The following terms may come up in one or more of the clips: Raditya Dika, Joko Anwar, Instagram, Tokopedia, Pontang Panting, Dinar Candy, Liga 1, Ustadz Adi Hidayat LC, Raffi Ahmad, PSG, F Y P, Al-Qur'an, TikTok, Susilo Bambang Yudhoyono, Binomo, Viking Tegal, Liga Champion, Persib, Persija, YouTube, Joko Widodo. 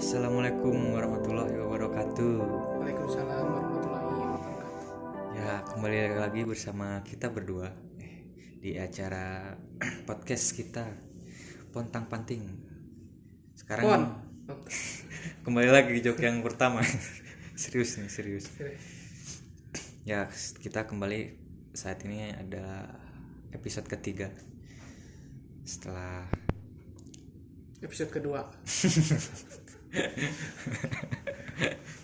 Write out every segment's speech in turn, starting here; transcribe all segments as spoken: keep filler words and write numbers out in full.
Assalamualaikum warahmatullahi wabarakatuh. Waalaikumsalam warahmatullahi wabarakatuh. Ya, kembali lagi bersama kita berdua di acara podcast kita Pontang Panting. Sekarang Pon. Kembali lagi di joke yang pertama. Serius nih, serius. Ya, kita kembali saat ini adalah episode ketiga. Setelah episode kedua.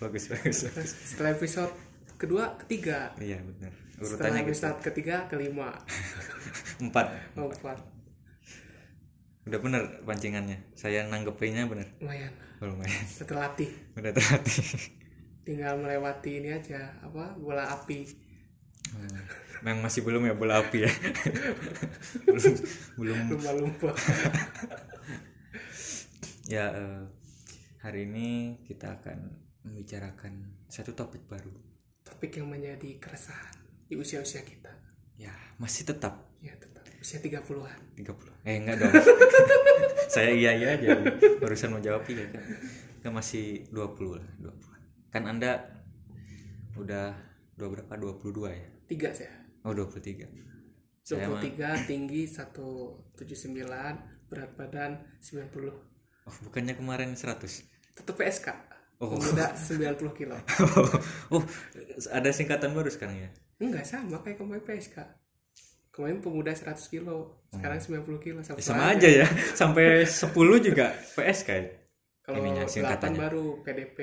bagus, bagus bagus setelah episode kedua ketiga, iya benar urutannya, setelah episode gitu. ketiga kelima empat oh, empat udah benar pancingannya, saya nanggepinnya benar lumayan oh, lumayan udah terlatih udah terlatih tinggal melewati ini aja, apa, bola api. Memang masih belum ya bola api ya. belum belum lumpa-lumpa. Ya, eh, hari ini kita akan membicarakan satu topik baru. Topik yang menjadi keresahan di usia-usia kita. Ya, masih tetap. Ya, tetap. Usia tiga puluhan. tiga puluhan. Eh, enggak dong. Saya iya-iya aja. Barusan mau jawab iya kan. Kita masih dua puluh lah, dua puluhan. Kan Anda udah dua berapa? dua puluh dua ya? tiga saya. Oh, dua puluh tiga. dua puluh tiga, tinggi seratus tujuh puluh sembilan, berat badan sembilan puluh. Oh, bukannya kemarin seratus? Tetap P S K. Oh. Pemuda sembilan puluh kilo. Oh, ada singkatan baru sekarang ya? Enggak, sama kayak kemarin P S K. Kemarin pemuda seratus kilo, sekarang sembilan puluh kilo. Sama, sama aja ya, sampai sepuluh juga P S K. Kalau delapan baru P D P.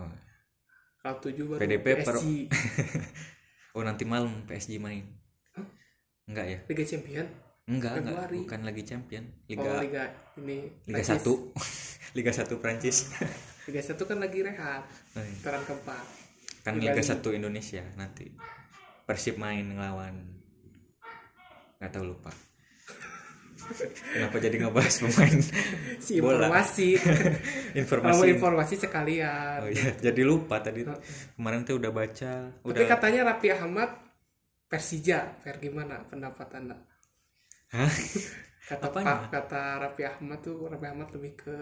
Oh. Kalau tujuh baru P D P P S G. Per... oh, nanti malam P S G main. Huh? Enggak ya? Liga Champion. Enggak, enggak, bukan lagi champion. Liga, oh, Liga ini Liga satu. Liga satu Prancis. Liga satu kan lagi rehat. Putaran keempat. Kan Liga, Liga satu Indonesia nanti. Persib main ngelawan. Enggak tahu, lupa. Kenapa jadi ngebahas pemain si bola? Informasi. informasi. Kalau informasi sekalian. Oh iya, jadi lupa tadi. Kemarin tuh udah baca, Tapi udah... katanya Raffi Ahmad Persija. Fair, gimana pendapat Anda? Hah? Kata Pak, kata Raffi Ahmad tuh, Raffi Ahmad lebih ke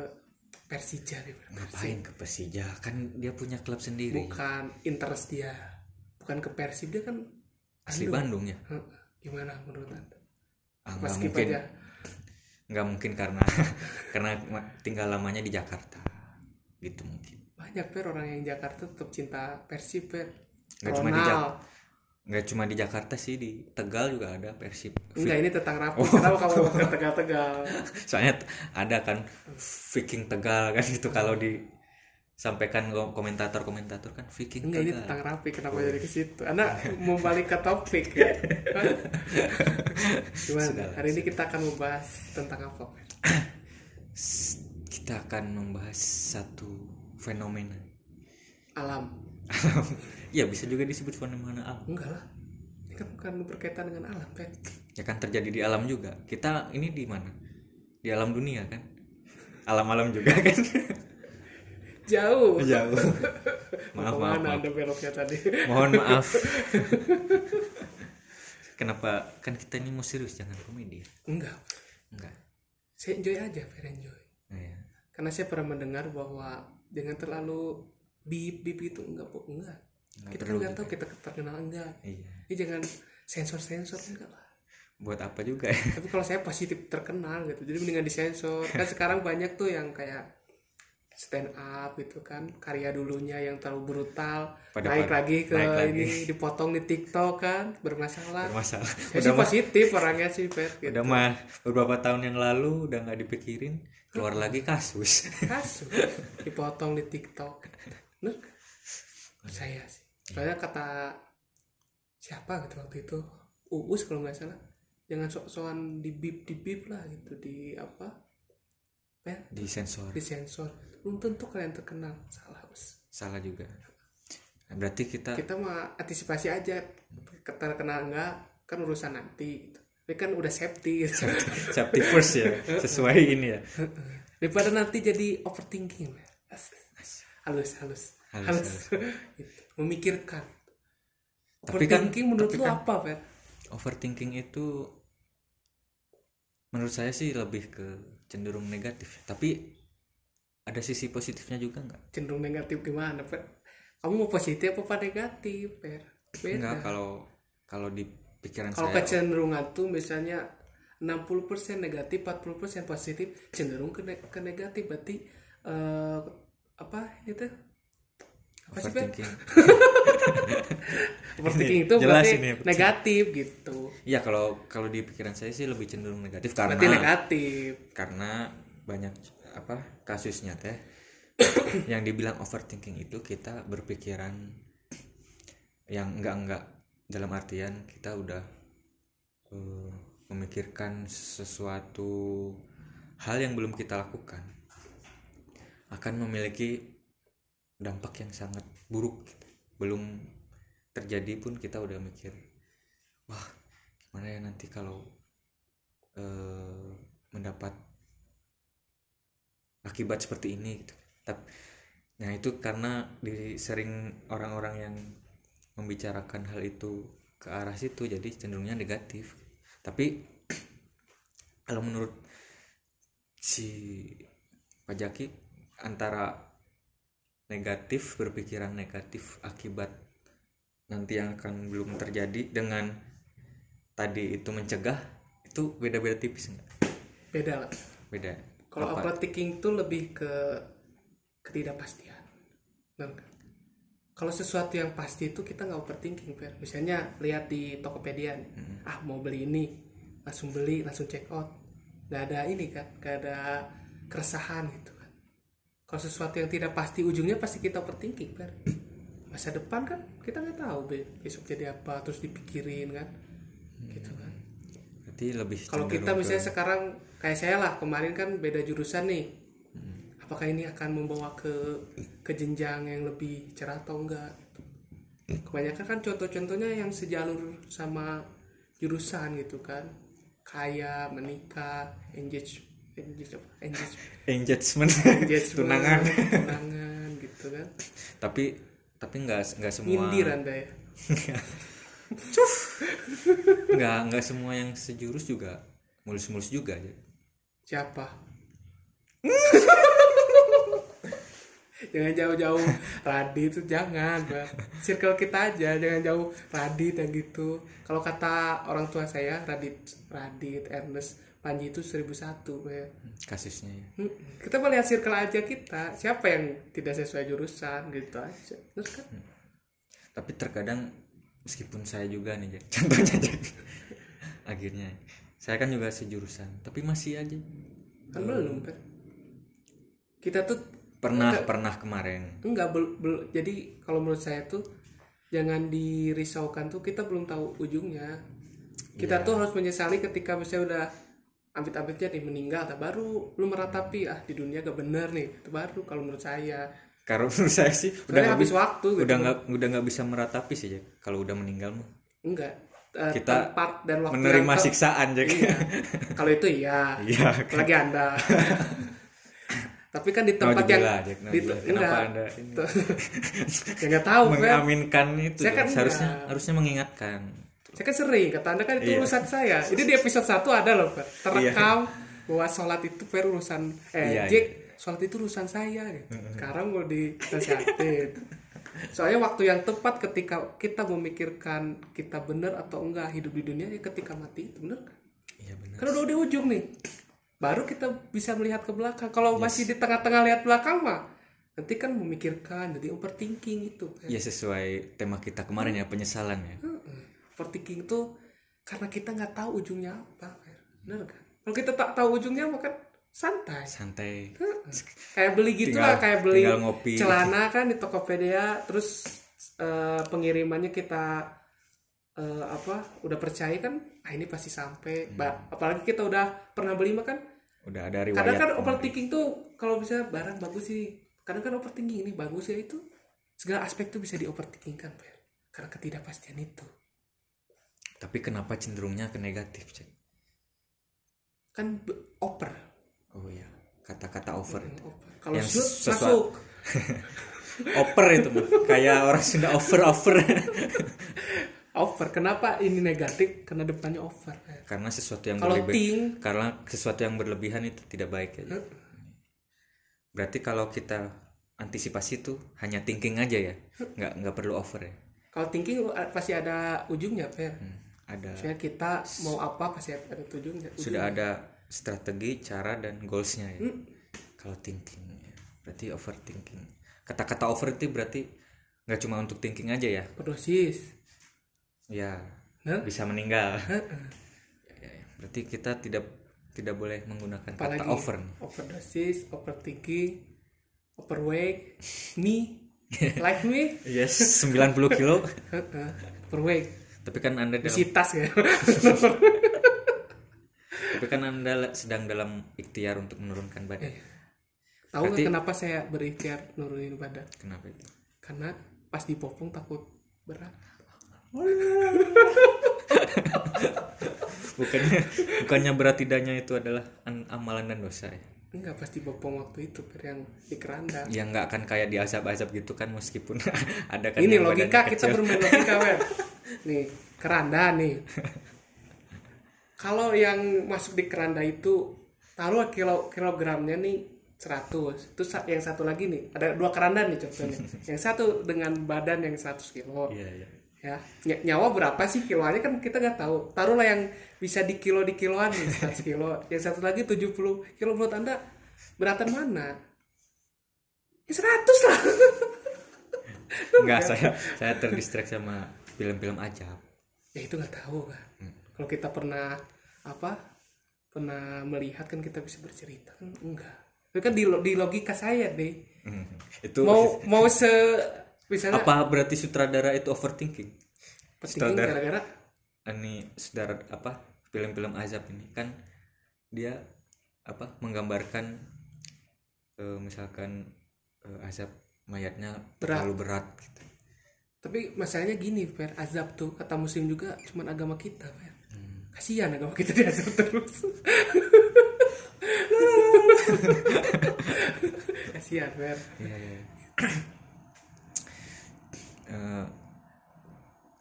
Persija deh. Ngapain ke Persija? Kan dia punya klub sendiri. Bukan interest dia. Bukan ke Persib, dia kan asli Bandung, Bandung ya. Hah? Gimana menurut Anda? Ah, enggak mungkin. Aja. Enggak mungkin karena karena tinggal lamanya di Jakarta. Gitu mungkin. Banyak per orang yang Jakarta tetap cinta Persib, per. Enggak cuma di Jakarta. Nggak cuma di Jakarta sih, di Tegal juga ada Persib. Enggak, ini tentang Rapi. Oh. Kenapa kamu mau ke Tegal-Tegal? Soalnya ada kan Viking Tegal kan gitu. Kalau disampaikan komentator-komentator kan Viking Enggak, Tegal. Enggak, ini tentang Rapi. Kenapa oh. jadi ke situ? Anda mau balik ke topik ya? Cuman Sedal, hari ini kita akan membahas tentang apa? Kita akan membahas satu fenomena. Alam. Alam, ya bisa juga disebut fenomena alam. Enggak lah, ini kan bukan berkaitan dengan alam kan? Ya kan terjadi di alam juga. Kita ini di mana? Di alam dunia kan? Alam-alam juga kan? Jauh. Jauh. Maaf, maaf, maaf. Anda beloknya tadi. Mohon maaf. Kenapa? Kan kita ini mau serius, jangan komedi. Enggak. Enggak. Saya enjoy aja, fair enjoy. Nah, ya. Karena saya pernah mendengar bahwa jangan terlalu bip bip itu enggak po enggak. enggak kita nggak tahu kita terkenal enggak. Iya. Jadi jangan sensor sensor enggak lah. Buat apa juga? Ya? Tapi kalau saya positif terkenal gitu, jadi mendingan disensor. Kan sekarang banyak tuh yang kayak stand up gitu kan, karya dulunya yang terlalu brutal, pada naik pada, lagi ke naik ini lagi. Dipotong di TikTok kan, bermasalah. Bermasalah. Saya udah sih positif mah, orangnya sih Pet. Gitu. Udah mah beberapa tahun yang lalu udah nggak dipikirin, keluar lagi kasus. Kasus. Dipotong di TikTok. Nah, saya sih. Soalnya kata siapa gitu waktu itu, Uus kalau nggak salah, jangan sok-sokan di bip di bip lah gitu, di apa? Ya? Di sensor. Di sensor. Belum tentu kalian terkenal. Salah, Us. Salah juga. Berarti kita kita mah antisipasi aja. Terkenal enggak kan urusan nanti. Tapi kan udah safety. Safety, safety first ya. Sesuai ini ya. Daripada nanti jadi overthinking. Halus, halus, halus, halus. halus. Memikirkan. Tapi overthinking kan, menurut lu kan, apa, Fer? Overthinking itu menurut saya sih lebih ke cenderung negatif. Tapi ada sisi positifnya juga nggak? Cenderung negatif gimana, Per? Kamu mau positif apa negatif, Per? Beda. Enggak, kalau kalau di pikiran kalau saya. Kalau kecenderungan tuh misalnya enam puluh persen negatif, empat puluh persen positif, cenderung ke, ne- ke negatif berarti uh, apa ini tuh? Apa sih, Per? Overthinking itu berarti ini, negatif gitu. Iya, kalau kalau di pikiran saya sih lebih cenderung negatif karena berarti negatif. Karena banyak apa kasusnya teh yang dibilang overthinking itu kita berpikiran yang enggak-enggak, dalam artian kita udah uh, memikirkan sesuatu hal yang belum kita lakukan akan memiliki dampak yang sangat buruk gitu. Belum terjadi pun kita udah mikir, wah gimana ya nanti kalau uh, mendapat akibat seperti ini gitu. Tapi nah itu karena di, sering orang-orang yang membicarakan hal itu ke arah situ, jadi cenderungnya negatif. Tapi kalau menurut si Pak Jaki, antara negatif, berpikiran negatif akibat nanti yang akan belum terjadi dengan tadi itu mencegah, itu beda-beda tipis nggak? Beda. Beda. Kalau overthinking itu lebih ke ketidakpastian, benar nggak? Kalau sesuatu yang pasti itu kita nggak overthinking, Per. Misalnya lihat di Tokopedia, hmm. ah mau beli ini, langsung beli, langsung check out, nggak ada ini kan, nggak ada keresahan gitu. Kalau sesuatu yang tidak pasti, ujungnya pasti kita overthinking, Per. Masa depan kan kita nggak tahu besok jadi apa, terus dipikirin kan, gitu kan. Berarti lebih. Kalau kita misalnya ke... sekarang kayak saya lah, kemarin kan beda jurusan nih. Hmm. Apakah ini akan membawa ke ke jenjang yang lebih cerah atau enggak? Gitu. Kebanyakan kan contoh-contohnya yang sejalur sama jurusan gitu kan, kaya, menikah, engage. Engage, engagement, tunangan, tunangan gitu kan. Tapi tapi nggak nggak semua. Indir Anda ya. Nggak nggak semua yang sejurus juga mulus-mulus juga aja. Siapa? Jangan jauh-jauh Radit itu jangan, Bang. Circle kita aja, jangan jauh Radit yang gitu. Kalau kata orang tua saya, Radit, Radit, Ernest, Panji itu seribu satu ya. Kasusnya ya. Kita melihat circle aja kita, siapa yang tidak sesuai jurusan gitu aja. Terus kan. Tapi terkadang meskipun saya juga nih, contohnya akhirnya saya kan juga sejurusan, tapi masih aja. Kan belum, Pak. Kita tuh pernah enggak, pernah kemarin. Enggak bel, bel, jadi kalau menurut saya tuh jangan dirisaukan tuh, kita belum tahu ujungnya. Kita yeah. tuh harus menyesali ketika misalnya udah ambit-ambitnya nih meninggal, tak baru lu meratapi ah di dunia gak bener nih, tak baru kalau menurut saya. Kalau menurut saya sih udah gak habis waktu, udah nggak gitu. udah nggak bisa meratapi sih ya kalau udah meninggal mah. Enggak. Uh, kita tempat dan waktu menerima ter... siksaan aja. Iya. Kalau itu iya. Iya. Lagi Anda. Tapi kan di tempat no, yang aja, no, di t- kenapa Anda ini? Saya nggak tahu. Mengaminkan kan? Itu. Saya kan harusnya enggak. harusnya mengingatkan. Saya kan sering, kata Anda kan itu iya. urusan saya. Jadi di episode satu ada loh, Pak. Terekam iya. bahwa sholat itu per urusan eh, iya, Jack, iya. sholat itu urusan saya. Gitu. Sekarang mau dinasihatin. Soalnya waktu yang tepat ketika kita memikirkan kita benar atau enggak hidup di dunia, ya ketika mati itu benar kan? Iya benar. Karena udah di ujung nih, baru kita bisa melihat ke belakang. Kalau yes. masih di tengah-tengah lihat belakang mah, nanti kan memikirkan, jadi overthinking itu. Kan? Ya sesuai tema kita kemarin ya, penyesalan ya. Hmm. Overthinking tuh karena kita nggak tahu ujungnya apa, benar kan? Kalau kita tak tahu ujungnya, maka santai. Santai. Kayak beli gitulah, kayak beli celana kan di Tokopedia, terus uh, pengirimannya kita uh, apa? Udah percaya kan? Ah ini pasti sampai. Hmm. Apalagi kita udah pernah beli makan. Udah ada riwayat. Kadang kan overthinking tuh kalau bisa barang bagus sih. Kadang kan overthinking ini bagus ya itu. Segala aspek tuh bisa di overthinking kan, karena ketidakpastian itu. Tapi kenapa cenderungnya ke negatif, Cek? Kan be- over. Oh iya, kata-kata over. Hmm, itu. Over. Kalau yang shoot sesuatu... masuk. Over itu, kayak orang Sunda over-over. Over. Kenapa ini negatif? Karena depannya over. Karena sesuatu yang berlebihan. Karena sesuatu yang berlebihan itu tidak baik ya. Hmm. Berarti kalau kita antisipasi tuh hanya thinking aja ya, nggak nggak perlu over ya. Kalau thinking pasti ada ujungnya, Fer. Hmm, ada. Misalnya kita mau apa pasti ada ujungnya. ujungnya. Sudah ada strategi, cara dan goalsnya ya. Hmm. Kalau thinking berarti overthinking. Kata-kata over itu berarti nggak cuma untuk thinking aja ya. Overdosis. Ya, huh? Bisa meninggal. Berarti kita tidak tidak boleh menggunakan apalagi kata over. Overdosis, overthinking, overweight, me, like me. Yes, sembilan puluh kilo. Overweight. Tapi kan Anda dalam sitas ya. Tapi kan Anda sedang dalam ikhtiar untuk menurunkan badan. Eh, tahu berarti kenapa saya berikhtiar nurunin badan? Kenapa itu? Karena pas dipopong takut berat. bukannya bukannya berat tidaknya itu adalah an- amalan dan dosa ya? Enggak, pasti popong waktu itu per yang di keranda yang nggak akan kayak di azab-azab gitu kan, meskipun ada kan ini logika kita bermain logika web nih keranda nih. Kalau yang masuk di keranda itu taruh kilo kilogramnya nih seratus, terus yang satu lagi nih ada dua keranda nih contohnya, yang satu dengan badan yang seratus kilo. Iya, iya. Ya, nyawa berapa sih kiloannya kan kita nggak tahu. Taruhlah yang bisa di kilo di kiloan seratus kilo, yang satu lagi tujuh puluh kilo. Menurut Anda beratan mana? Ya seratus lah. Enggak, saya saya terdistract sama film-film ajaib. Ya itu nggak tahu kan. Hmm. Kalau kita pernah apa? Pernah melihat kan kita bisa bercerita kan? Enggak. Itu kan di, di logika saya deh. Hmm. Itu mau mau se misalnya, apa berarti sutradara itu overthinking? Overthinking gara-gara ini saudara apa film-film azab ini kan dia apa menggambarkan e, misalkan e, azab mayatnya berat. Terlalu berat gitu. Tapi masalahnya gini, Fer, azab tuh kata muslim juga cuman agama kita, Fer. Hmm. Kasihan agama kita diazab terus. Kasihan, Fer. Iya, iya. Uh,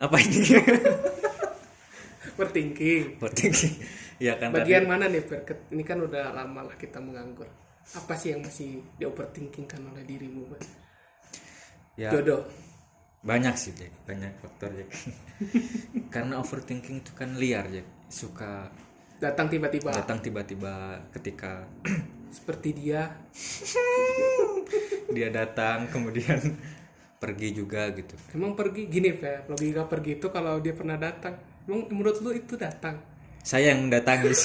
apa ini? Overthinking. Overthinking. Ya kan. Bagian tadi, mana nih, Berket? Ini kan udah lama lah kita menganggur. Apa sih yang masih di-overthinkingkan oleh dirimu, Bang? Ya, jodoh. Banyak sih, Jack. Banyak faktor, Jack. Karena overthinking itu kan liar, Jack. Suka datang tiba-tiba. Datang tiba-tiba ketika seperti dia. Dia datang kemudian pergi juga gitu. Emang pergi gini, Fer, logika pergi itu kalau dia pernah datang, emang menurut lu itu datang? Saya yang mendatangi.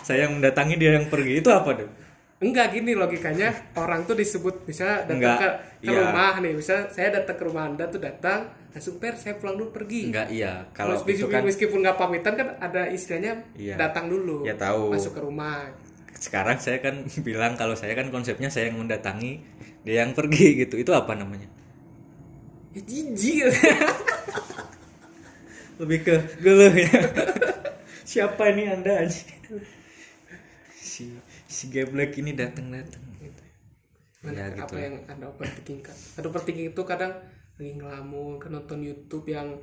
Saya yang mendatangi, dia yang pergi, itu apa tuh? Enggak, gini logikanya. Orang tuh disebut misalnya datang enggak, ke, ke iya. rumah nih, misalnya saya datang ke rumah Anda tuh datang, langsung Fer, saya pulang dulu pergi. Enggak, iya. Kalau itu kan meskipun enggak pamitan kan ada istilahnya iya, datang dulu. Ya tahu. Masuk ke rumah. Sekarang saya kan bilang kalau saya kan konsepnya saya yang mendatangi, dia yang pergi gitu. Itu apa namanya? Ya jijik. Lebih ke geluh ya. Siapa ini Anda aja? Si si geblek ini datang-datang gitu. Ya, gitu. Apa yang Anda overthinkingkan? Ada overthinking itu kadang lagi ngelamun, kan nonton YouTube yang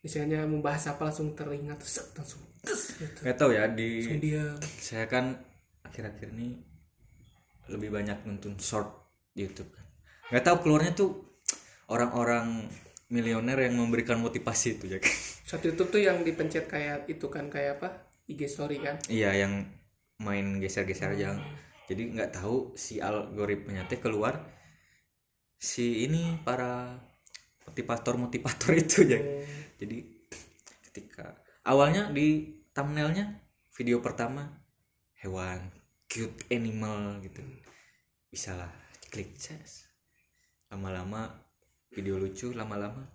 misalnya membahas apa langsung teringat terus langsung. Enggak gitu. Tahu ya di saya kan akhir-akhir ini lebih banyak nonton short di YouTube kan. Nggak tahu keluarnya tuh orang-orang milioner yang memberikan motivasi itu, Jack. Short YouTube tuh yang dipencet kayak itu kan, kayak apa? I G story kan? Iya, yang main geser-geser aja. Hmm. Jadi nggak tahu si algoritmanya teh keluar si ini para motivator-motivator itu, Jack. Hmm. Jadi ketika awalnya di thumbnailnya video pertama hewan, cute animal gitu, bisa lah klik ses. Lama-lama video lucu, lama-lama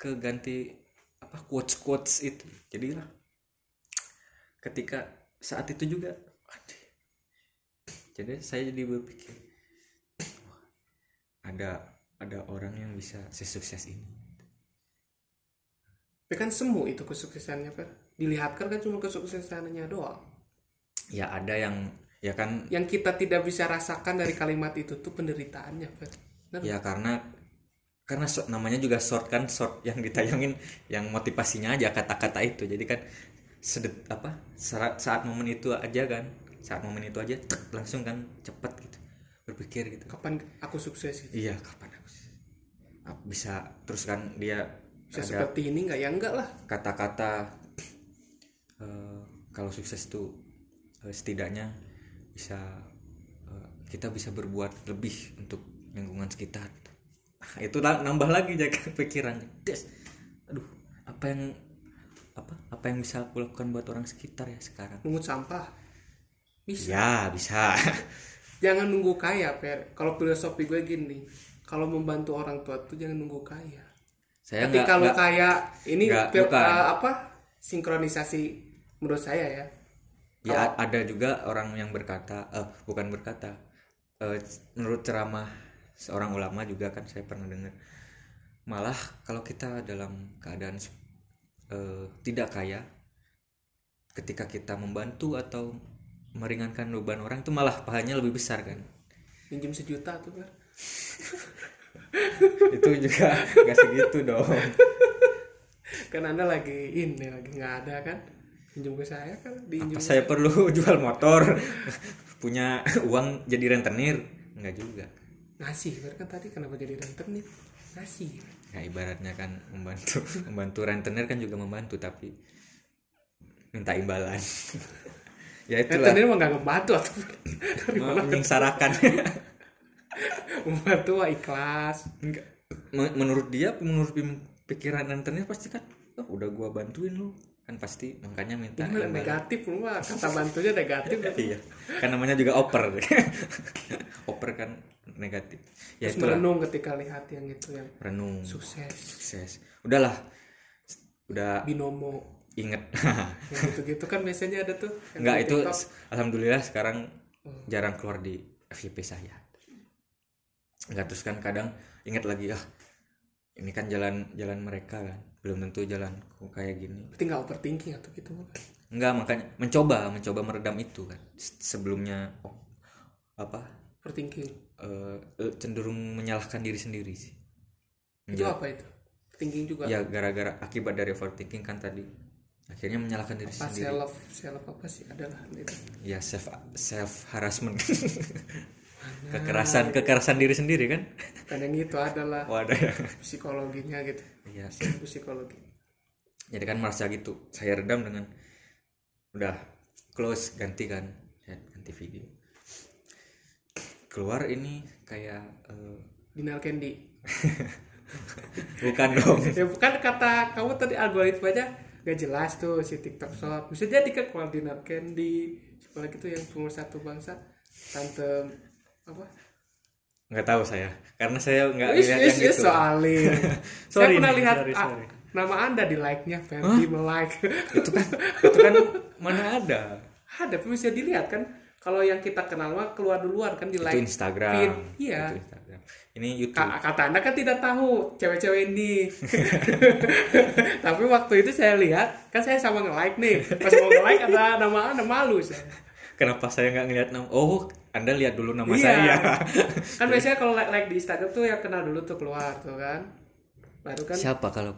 ke ganti apa quotes-quotes itu. Jadilah ketika saat itu juga, aduh, jadi saya jadi berpikir, wah, ada ada orang yang bisa sesukses ini. Tapi kan semu itu kesuksesannya, Fer. Dilihatkan kan cuma kesuksesannya doang. Ya ada yang ya kan yang kita tidak bisa rasakan dari kalimat itu tuh penderitaannya, Pak. Ya karena karena short, namanya juga short kan, short yang ditayangin yang motivasinya aja kata-kata itu. Jadi kan sedet, apa saat, saat momen itu aja kan saat momen itu aja tek, langsung kan cepat gitu berpikir gitu, kapan aku sukses gitu. Iya, kapan aku bisa terus kan dia bisa seperti ini nggak, ya enggak lah kata-kata uh, kalau sukses tuh uh, setidaknya bisa uh, kita bisa berbuat lebih untuk lingkungan sekitar. Itu nambah lagi jaga pikirannya. Des. Aduh, apa yang apa apa yang bisa aku lakukan buat orang sekitar ya sekarang? Mungut sampah. Bisa. Ya, bisa. Jangan nunggu kaya, Per. Kalau filosofi gue gini, kalau membantu orang tua tuh jangan nunggu kaya. Saya tapi enggak, kalau enggak, kaya ini enggak, per, uh, apa? Sinkronisasi menurut saya ya. Kalo, ya ada juga orang yang berkata, eh uh, bukan berkata. Uh, menurut ceramah seorang ulama juga kan saya pernah dengar, malah kalau kita dalam keadaan uh, tidak kaya, ketika kita membantu atau meringankan beban orang itu malah pahalanya lebih besar kan. Pinjam sejuta tuh kan. Itu juga nggak segitu dong. Kan anda lagi ini lagi nggak ada kan, pinjam ke saya kan. Apa saya saya perlu jual motor, punya uang jadi rentenir? Nggak juga. Ngasih, kan tadi kenapa jadi rentenir? Ngasih. Ya ibaratnya kan membantu, membantu rentenir kan juga membantu tapi minta imbalan. Ya itulah. Rentenir mah enggak membantu atau menyengsarakan. Membantu ikhlas. Menurut dia, menurut pikiran rentenir pasti kan, oh, udah gua bantuin lu. Kan pasti makanya minta imbalan. Negatif lu mah, kata bantunya negatif. Iya. Kan namanya juga oper. Oper kan negatif. Ya terus merenung ketika lihat yang itu yang renung. Sukses. Sukses. Udahlah. Udah binomo. Inget. Yang gitu-gitu kan biasanya ada tuh. Enggak itu TikTok. Alhamdulillah sekarang jarang keluar di F Y P saya. Enggak terus kan kadang inget lagi ah ini kan jalan jalan mereka kan. Belum tentu jalanku kayak gini. Berarti enggak overthinking atau gitu kan? Enggak, makanya mencoba mencoba meredam itu kan. Sebelumnya oh, apa? Overthinking. Uh, cenderung menyalahkan diri sendiri sih. Itu ya. Apa itu? Thinking juga. Ya gara-gara akibat dari overthinking kan tadi. Akhirnya menyalahkan diri apa sendiri. Self self apa sih adalah itu? Ya self self harassment. Kekerasan kekerasan diri sendiri kan? Kan yang itu adalah oh, ada ya. Psikologinya gitu. Iya, psikologi. Jadi kan merasa gitu. Saya redam dengan udah close ganti kan. Ganti video. Keluar ini kayak uh... Dinar Candy. Bukan dong. Ya bukan, kata kamu tadi algoritmanya gak jelas tuh si TikTok shop. Bisa jadi kan keluar Dinar Candy. Sekolah gitu yang pemersatu bangsa. Tante apa? Gak tahu saya. Karena saya gak wish, lihat wish, yang wish, gitu. Soalin. Saya pernah nih, lihat sorry, sorry. A- nama anda di like-nya. Ferdi melike. Itu kan, itu kan mana ada. Ada, tapi bisa dilihat kan. Kalau yang kita kenal mah keluar duluan kan di like Instagram. Iya. Instagram. Ini YouTube. K- kata Anda kan tidak tahu cewek-cewek ini. Tapi waktu itu saya lihat kan saya sama nge-like nih. Pas mau nge-like ada nama Anda, malu saya. Kenapa saya enggak ngelihat nama? Oh, Anda lihat dulu nama iya. Saya. Kan biasanya kalau like-like di Instagram tuh yang kenal dulu tuh keluar tuh kan. Baru kan. Siapa kalau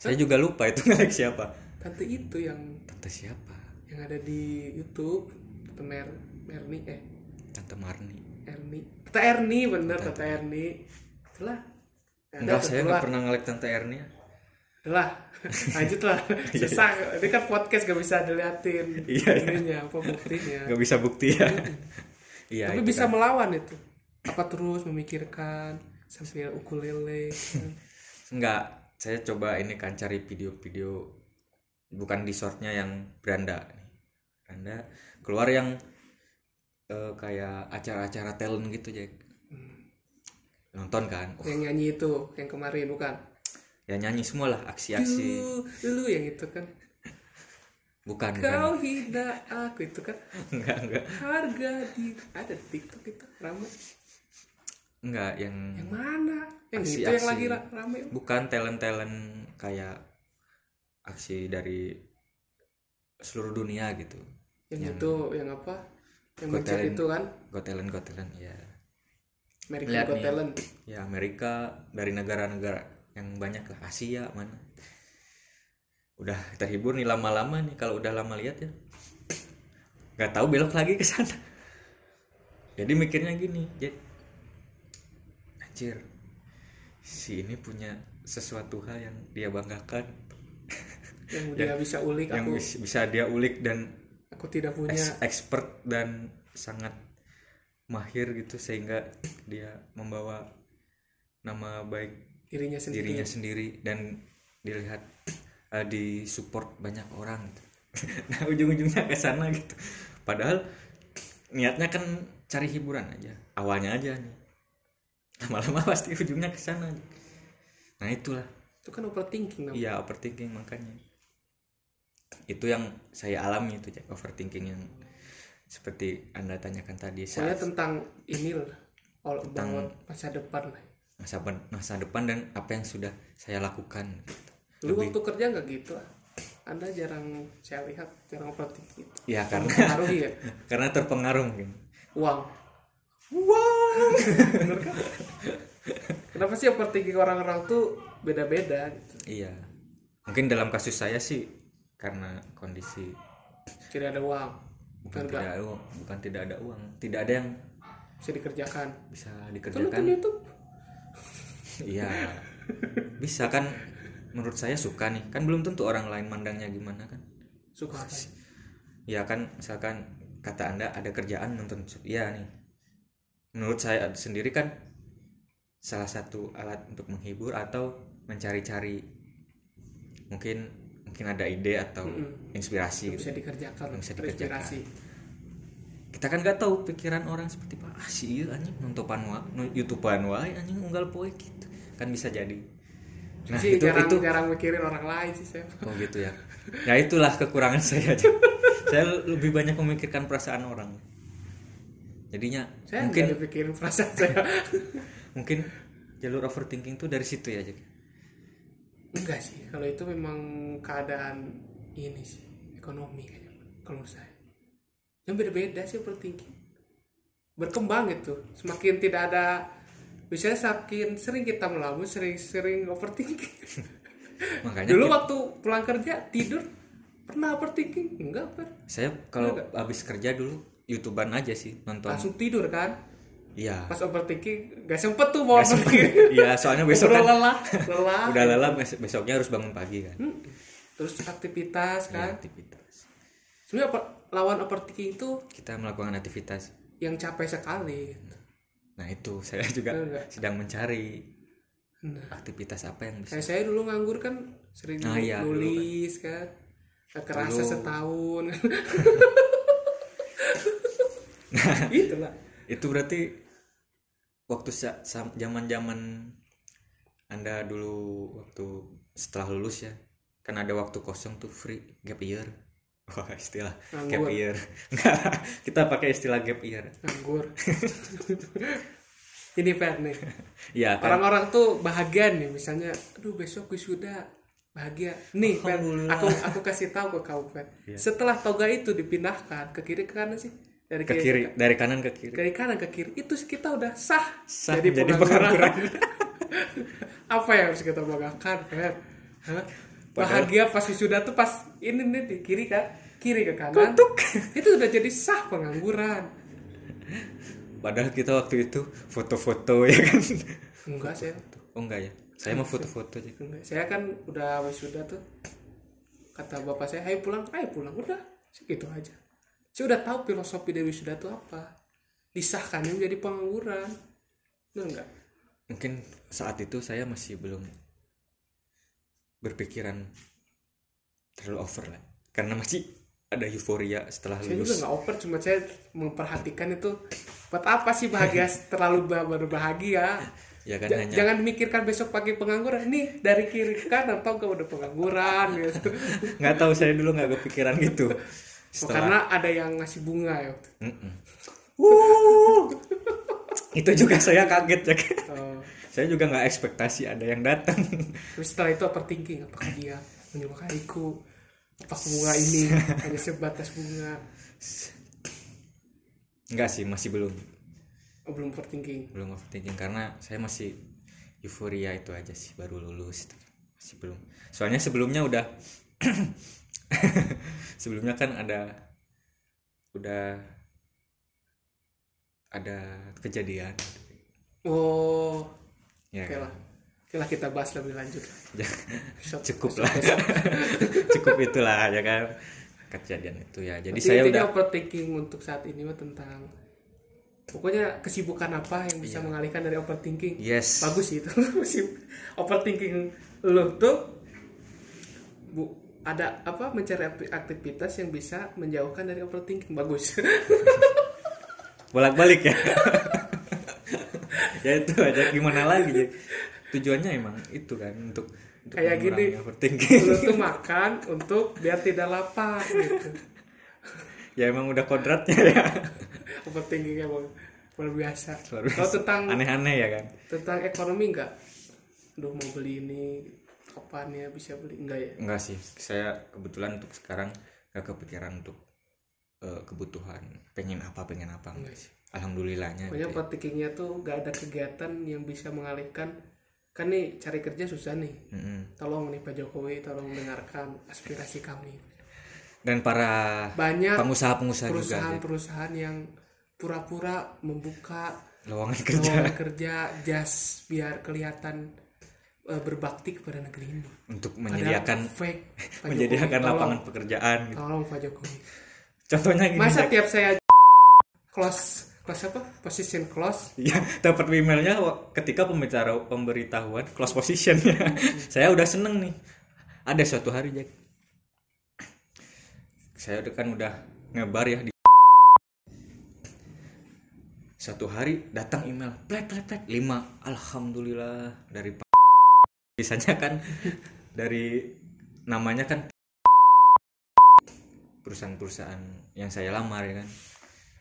saya juga lupa itu nge-like siapa. Tante itu yang Tante siapa? Yang ada di YouTube Tante Mer. Erni eh Tante Marni Erni Tante Erni bener Tante, Tante Erni itulah enggak saya nggak pernah nge-like Tante Erni itulah lanjutlah susah ini kan podcast gak bisa diliatin ininya apa buktinya gak bisa bukti ya iya tapi bisa kan. Melawan itu apa terus memikirkan sambil ukulele enggak saya coba ini kan cari video-video bukan di shortnya yang beranda beranda keluar yang Uh, kayak acara-acara talent gitu Jack hmm. Nonton kan oh. Yang nyanyi itu yang kemarin bukan ya nyanyi semua lah aksi-aksi dulu yang itu kan bukan kau bukan. Hina aku itu kan enggak enggak harga di ada di TikTok itu ramai enggak yang yang mana yang aksi, itu yang aksi. Lagi ramai bukan talent-talent kayak aksi dari seluruh dunia gitu yang, yang itu yang apa yang mencet itu kan Got Talent, Got Talent ya Amerika Got nih, Talent ya Amerika dari negara-negara yang banyak lah Asia mana udah terhibur nih lama-lama nih kalau udah lama lihat ya nggak tahu belok lagi ke sana. Jadi mikirnya gini, jadi anjir, si ini punya sesuatu hal yang dia banggakan, yang dia bisa ulik, yang aku bisa dia ulik dan aku tidak punya expert dan sangat mahir gitu, sehingga dia membawa nama baik dirinya sendiri, dirinya sendiri dan dilihat uh, di support banyak orang gitu. Nah ujung-ujungnya ke sana gitu, padahal niatnya kan cari hiburan aja awalnya aja nih, lama-lama pasti ujungnya ke sana. Nah itulah, itu kan overthinking namanya. Iya overthinking, makanya itu yang saya alami itu, overthinking yang seperti Anda tanyakan tadi. Saya tentang ini lah, all about masa depan lah. Masa, masa depan dan apa yang sudah saya lakukan. Gitu. Dulu lebih... waktu kerja nggak gitu lah. Anda jarang, saya lihat jarang overthinking gitu. Iya karena terpengaruh ya. Karena terpengaruh mungkin. Uang. Uang. Bener kan? Kenapa sih overthinking orang-orang tuh beda-beda gitu? Iya. Mungkin dalam kasus saya sih karena kondisi tidak ada uang. Bukan tidak ada uang, bukan tidak ada uang, tidak ada yang bisa dikerjakan. Bisa dikerjakan. Iya, bisa kan? Menurut saya suka nih, kan belum tentu orang lain mandangnya gimana kan? Suka. Ya kan, misalkan kata Anda ada kerjaan nonton, iya nih. Menurut saya sendiri kan salah satu alat untuk menghibur atau mencari-cari, mungkin. mungkin ada ide atau mm-hmm. inspirasi bisa gitu. dikerjakan bisa dikerjakan kita kan nggak tahu pikiran orang seperti apa. Ah sih anjing nonton panwa YouTubean wae anjing unggal poe gitu kan bisa jadi. Nah si, itu jarang, itu jarang mikirin orang lain sih saya. Oh gitu ya. Ya itulah kekurangan saya aja. Saya lebih banyak memikirkan perasaan orang, jadinya saya mungkin pikirin perasaan saya. Mungkin jalur overthinking tuh dari situ ya. Jadi enggak sih, kalau itu memang keadaan ini sih, ekonomi kayaknya kalau menurut saya. Yang beda-beda sih overthinking. Berkembang itu, semakin tidak ada, misalnya semakin sering kita melamun, sering-sering overthinking. Makanya dulu kita... waktu pulang kerja tidur pernah overthinking? Enggak pernah. Saya kalau habis kerja dulu YouTubean aja sih nonton. Langsung tidur kan? Iya. Pas overthinking gak sempet tuh mau overthinking. Iya, soalnya besok kan lelah, lelah. Udah lelah, besoknya harus bangun pagi kan. Hmm. Terus aktivitas kan? Ya, aktivitas. Sebenarnya lawan overthinking itu kita melakukan aktivitas yang capek sekali. Nah, itu saya juga nah, sedang mencari nah. aktivitas apa yang bisa. Nah, saya dulu nganggur kan sering nah, iya, nulis kan. Gak kerasa setahun. Nah, itulah. Itu berarti waktu zaman-zaman Anda dulu waktu setelah lulus ya, kan ada waktu kosong tuh free gap year. Wah, oh, istilah nganggur. Gap year. Enggak, kita pakai istilah gap year. Nganggur. Ini fair nih. Ya, kan? Orang-orang tuh bahagia nih, misalnya aduh besok wisuda bahagia. Nih, oh, fair. Aku aku kasih tahu ke kamu, fair. Ya. Setelah toga itu dipindahkan ke kiri ke kanan sih. Dari ke kiri, kiri dari kanan ke kiri dari kanan ke kiri itu kita udah sah, sah jadi pengangguran. Apa yang harus kita banggakan? Bahagia pas wisuda tuh pas ini nih di kiri kan kiri ke kanan. Kutuk. Itu udah jadi sah pengangguran. Padahal kita waktu itu foto-foto ya kan. Enggak saya. Oh enggak ya. Saya mau foto-foto aja. Enggak. Saya kan udah wisuda tuh. Kata bapak saya, "Ayo pulang, ayo pulang." Udah, segitu aja. Saya udah tahu filosofi dari wisuda itu apa, disahkan menjadi pengangguran, benar nggak? Mungkin saat itu saya masih belum berpikiran terlalu over lah, karena masih ada euforia setelah saya lulus. Saya juga nggak over, cuma saya memperhatikan itu buat apa sih bahagia terlalu berbahagia. Ya kan, J- hanya... Jangan mikirkan besok pagi pengangguran. Nih dari kiri ke kanan tau gak udah pengangguran gitu. Nggak tahu saya dulu nggak kepikiran gitu. Setelah... Karena ada yang ngasih bunga ya. Wuh, itu juga saya kaget ya. Oh. Saya juga nggak ekspektasi ada yang datang. Terus setelah itu overthinking, apakah dia menyukaiku? Apakah bunga ini hanya sebatas bunga? Enggak sih, masih belum. Oh, belum overthinking. Belum overthinking karena saya masih euforia itu aja sih, baru lulus. Masih belum. Soalnya sebelumnya udah. Sebelumnya kan ada udah ada kejadian. Oh, ya, oke lah. Oke lah, kita bahas lebih lanjut. Cukup lah. Cukup itulah ya kan kejadian itu ya. Jadi berarti saya udah overthinking untuk saat ini mah tentang pokoknya kesibukan apa yang bisa iya. mengalihkan dari overthinking. Yes. Bagus itu. Overthinking lu tuh bu, ada apa mencari aktivitas yang bisa menjauhkan dari overthinking. Bagus. Bolak-balik ya. Ya itu aja gimana lagi. Tujuannya emang itu kan untuk, untuk kayak gini lu tuh makan untuk biar tidak lapar gitu. Ya emang udah kodratnya ya. Overthinking emang luar biasa. Kalau tentang aneh-aneh ya kan. Tentang ekonomi enggak? Duh mau beli ini kapan ya bisa beli enggak ya? Enggak sih. Saya kebetulan untuk sekarang enggak kepikiran untuk uh, kebutuhan pengen apa pengen apa enggak sih. Alhamdulillahnya. Pokoknya overthinkingnya tuh gak ada kegiatan yang bisa mengalihkan. Kan nih cari kerja susah nih. Mm-hmm. Tolong nih Pak Jokowi, tolong dengarkan aspirasi kami. Dan para banyak pengusaha-pengusaha juga. Perusahaan-perusahaan yang pura-pura membuka lowongan kerja, lowongan kerja jas biar kelihatan uh, berbakti kepada negeri ini. Untuk menyediakan fake, menyediakan Jokowi, lapangan tolong, pekerjaan. Gitu. Tolong Pak Jokowi. Contohnya gini. Masa tiap saya close close apa? Position close. Iya, dapat emailnya ketika pembicara pemberitahuan close positionnya. Saya udah seneng nih. Ada suatu hari Jack. Saya udah kan udah ngebar ya di. Suatu hari datang email, plek plek plek lima. Alhamdulillah dari Pak. Biasanya kan dari namanya kan perusahaan-perusahaan yang saya lamar ya kan.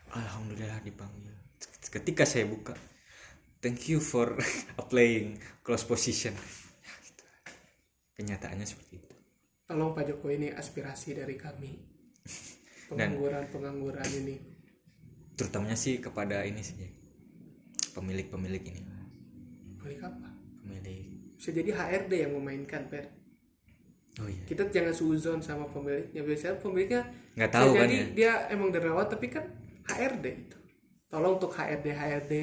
Alhamdulillah dipanggil. Ketika saya buka, thank you for applying close position. Ya, gitu. Kenyataannya seperti itu. Tolong Pak Jokowi ini aspirasi dari kami. Pengangguran-pengangguran ini. Terutamanya sih kepada ini sih, pemilik-pemilik ini. Pemilik apa? Pemilik. Bisa jadi H R D yang memainkan per. Oh, iya. Kita jangan suzon sama pemiliknya. Biasanya pemiliknya nggak tahu kan ya. Dia emang dermawan tapi kan. H R D itu. Tolong untuk H R D H R D,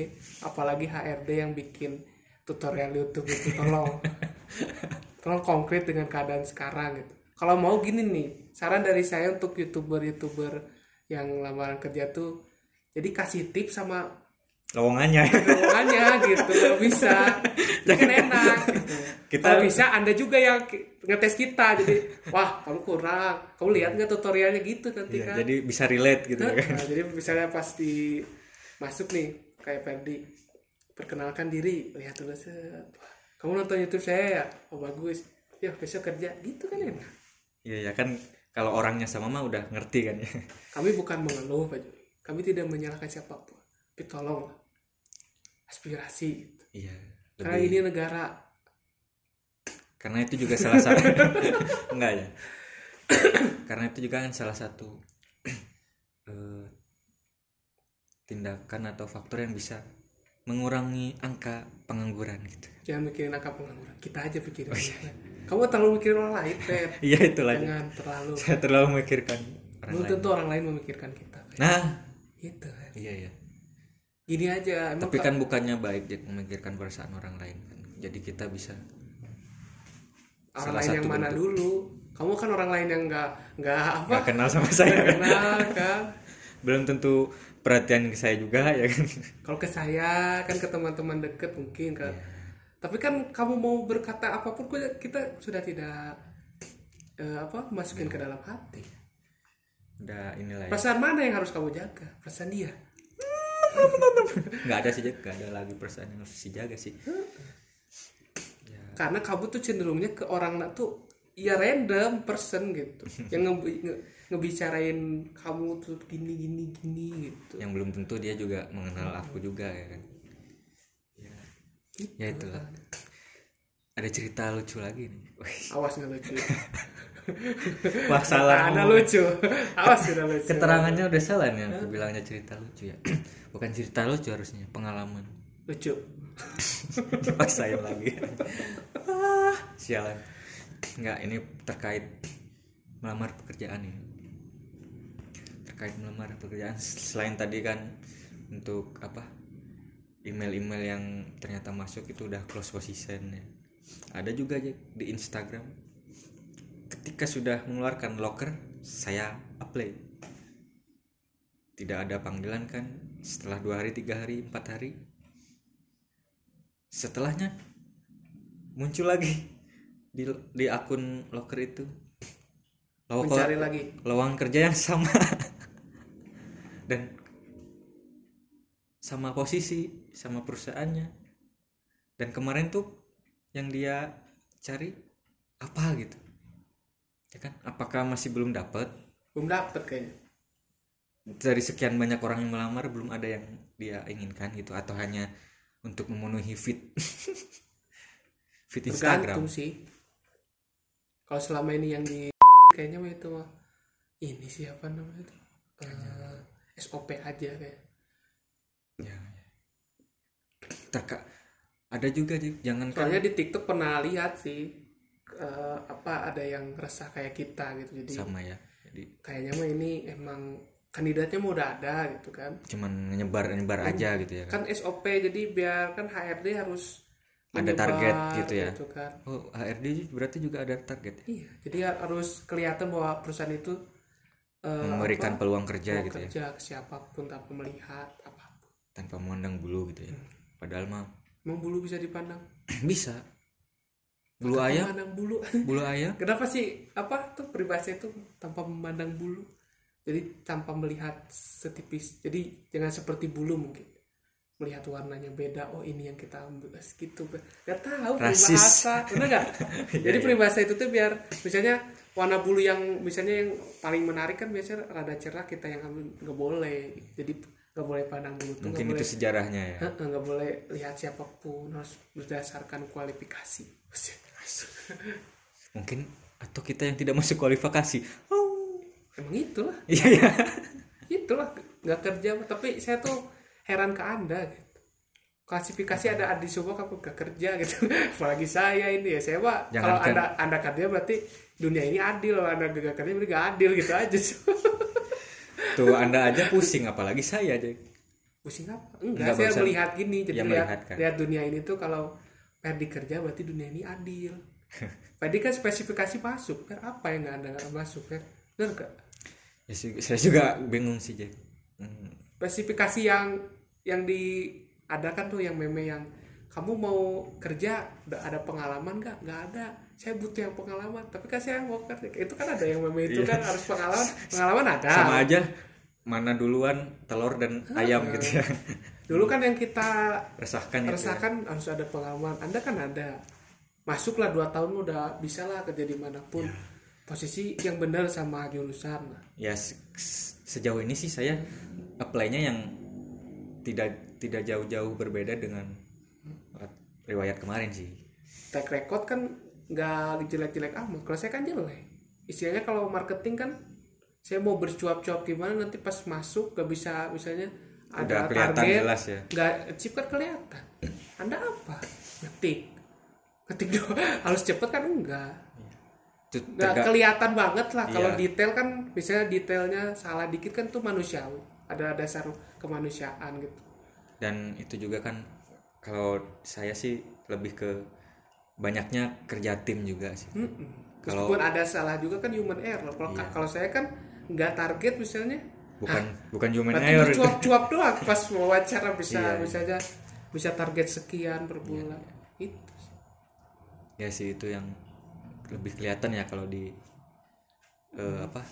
apalagi H R D yang bikin tutorial YouTube itu tolong. Tolong konkret dengan keadaan sekarang gitu. Kalau mau gini nih, saran dari saya untuk YouTuber-YouTuber yang lamaran kerja tuh jadi kasih tips sama lowongannya. Lowongannya gitu, kalau bisa. Jangan enak gitu. Kita kalau bisa Anda juga yang ngetes kita jadi wah kamu kurang kamu lihat nggak tutorialnya gitu nanti ya, kan jadi bisa relate gitu nah, kan nah, jadi misalnya pas di masuk nih kayak Ferdi perkenalkan diri lihat dulu set kamu nonton YouTube saya ya oh bagus ya besok kerja gitu kan ya iya ya kan kalau orangnya sama mah udah ngerti kan ya kami bukan mengeluh Pak Jokowi kami tidak menyalahkan siapapun tapi tolong aspirasi gitu. Iya lebih... karena ini negara karena itu juga salah satu enggak ya karena itu juga kan salah satu eh, tindakan atau faktor yang bisa mengurangi angka pengangguran gitu jangan mikirin angka pengangguran kita aja pikirin oh, iya. Kamu terlalu mikirin orang lain Pep iya itulah jangan aja. Terlalu saya terlalu memikirkan orang lain tentu orang lain memikirkan kita Pep. Nah itu kan. Iya iya gini aja tapi kan bukannya baik ya, memikirkan perasaan orang lain kan jadi kita bisa orang salah lain yang mana bentuk. Dulu kamu kan orang lain yang nggak nggak apa nggak kenal sama saya kan? Kenal kan belum tentu perhatian ke saya juga ya kan kalau ke saya kan ke teman-teman deket mungkin kan yeah. Tapi kan kamu mau berkata apapun kita sudah tidak eh, apa masukin yeah. Ke dalam hati udah inilah perasaan ya. Mana yang harus kamu jaga perasaan dia nggak ada sih nggak ada lagi perasaan yang harus dijaga sih karena kamu tuh cenderungnya ke orang nak tuh ya random person gitu yang nge- nge- ngebicarain kamu tuh gini gini gini gitu yang belum tentu dia juga mengenal aku juga ya kan ya, gitu. Ya itulah ada cerita lucu lagi nih awas nggak lucu wah salah ada lucu awas sudah lucu keterangannya udah salah nih aku bilangnya cerita lucu ya bukan cerita lucu harusnya pengalaman lucu dipaksain lagi ah, sialan enggak ini terkait melamar pekerjaan ya terkait melamar pekerjaan selain tadi kan untuk apa email-email yang ternyata masuk itu udah close position ya. Ada juga aja di Instagram ketika sudah mengeluarkan loker saya apply, tidak ada panggilan kan setelah dua hari, tiga hari, empat hari setelahnya muncul lagi di di akun loker itu lowong, mencari lagi lowong kerja yang sama dan sama posisi sama perusahaannya. Dan kemarin tuh yang dia cari apa gitu ya kan, apakah masih belum dapat belum dapat kayaknya dari sekian banyak orang yang melamar belum ada yang dia inginkan gitu, atau hanya untuk memenuhi feed feed Instagram. Tergantung sih kalau selama ini yang di kayaknya itu ini siapa namanya itu uh, S O P aja kayak ya. Terka ada juga sih, jangan soalnya kan... di TikTok pernah lihat sih uh, apa ada yang resah kayak kita gitu, jadi sama ya. Jadi kayaknya mah ini emang kandidatnya mau udah ada gitu kan, cuman nyebar nyebar kan, aja gitu ya kan? Kan S O P jadi biar kan H R D harus ada target gitu ya gitu kan. Oh H R D berarti juga ada target ya? Iya, jadi harus kelihatan bahwa perusahaan itu uh, memberikan apa, peluang kerja peluang gitu kerja ya, kerja siapapun tanpa melihat apapun, tanpa memandang bulu gitu ya. hmm. Padahal mah emang bulu bisa dipandang bisa bulu ayam bulu bulu ayam kenapa sih apa tuh peribahasa itu tanpa memandang bulu, jadi tanpa melihat setipis, jadi jangan seperti bulu mungkin melihat warnanya beda, oh ini yang kita ambil gitu, nggak tahu rasis. Peribahasa benar nggak? Jadi peribahasa itu tuh biar misalnya warna bulu yang misalnya yang paling menarik kan biasanya rada cerah, kita yang ambil nggak boleh, jadi nggak boleh pandang bulu tuh, mungkin itu boleh, sejarahnya ya nggak boleh lihat siapapun, harus berdasarkan kualifikasi mungkin, atau kita yang tidak masuk kualifikasi oh emang itulah iya ya itulah nggak kerja. Tapi saya tuh heran ke anda gitu. Klasifikasi ada Adi Subo kamu gak kerja gitu. Apalagi saya ini ya, saya pak kalau anda anda kerja berarti dunia ini adil, kalau anda gak kerja berarti gak adil gitu aja. Tuh anda aja pusing, apalagi saya aja pusing apa? Enggak, Enggak saya bosan. Melihat gini, jadi ya, lihat, melihat, kan? Lihat dunia ini tuh kalau Ferdi kerja berarti dunia ini adil. Ferdi kan spesifikasi masuk, per apa yang gak anda gak masuk per? Bener gak? Ya, saya juga bingung sih Jack. Hmm. Spesifikasi yang yang diadakan tuh yang meme yang kamu mau kerja udah ada pengalaman nggak? Nggak ada, saya butuh yang pengalaman. Tapi kan saya mau kerja itu kan ada yang meme itu kan harus pengalaman, pengalaman ada sama aja mana duluan telur dan ayam gitu ya. Dulu kan yang kita resahkan resahkan gitu ya. Harus ada pengalaman, anda kan ada, masuklah dua tahun udah bisa lah kerja dimanapun ya. Posisi yang benar sama jurusan ya. Sejauh ini sih saya apply-nya yang tidak tidak jauh-jauh berbeda dengan riwayat kemarin sih. Track record kan nggak jelek-jelek amat. Kalau saya kan jelek. Istilahnya kalau marketing kan saya mau bercuap-cuap gimana nanti pas masuk nggak bisa, misalnya ada target nggak achieve kan kelihatan. Anda apa? Ngetik, ngetik doang. Harus cepet kan enggak? Nggak kelihatan banget lah. Kalau iya. Detail kan misalnya detailnya salah dikit kan tuh manusiawi. Ada dasar kemanusiaan gitu. Dan itu juga kan kalau saya sih lebih ke banyaknya kerja tim juga sih. Mm-mm. Meskipun kalau, ada salah juga kan human error. Kalau iya. Kalau saya kan nggak target misalnya. Bukan ah, bukan human error. Berarti cuap-cuap doang pas wawancara bisa iya, misalnya bisa target sekian per bulan. Iya. Itu. Ya sih itu yang lebih kelihatan ya kalau di mm. uh, apa?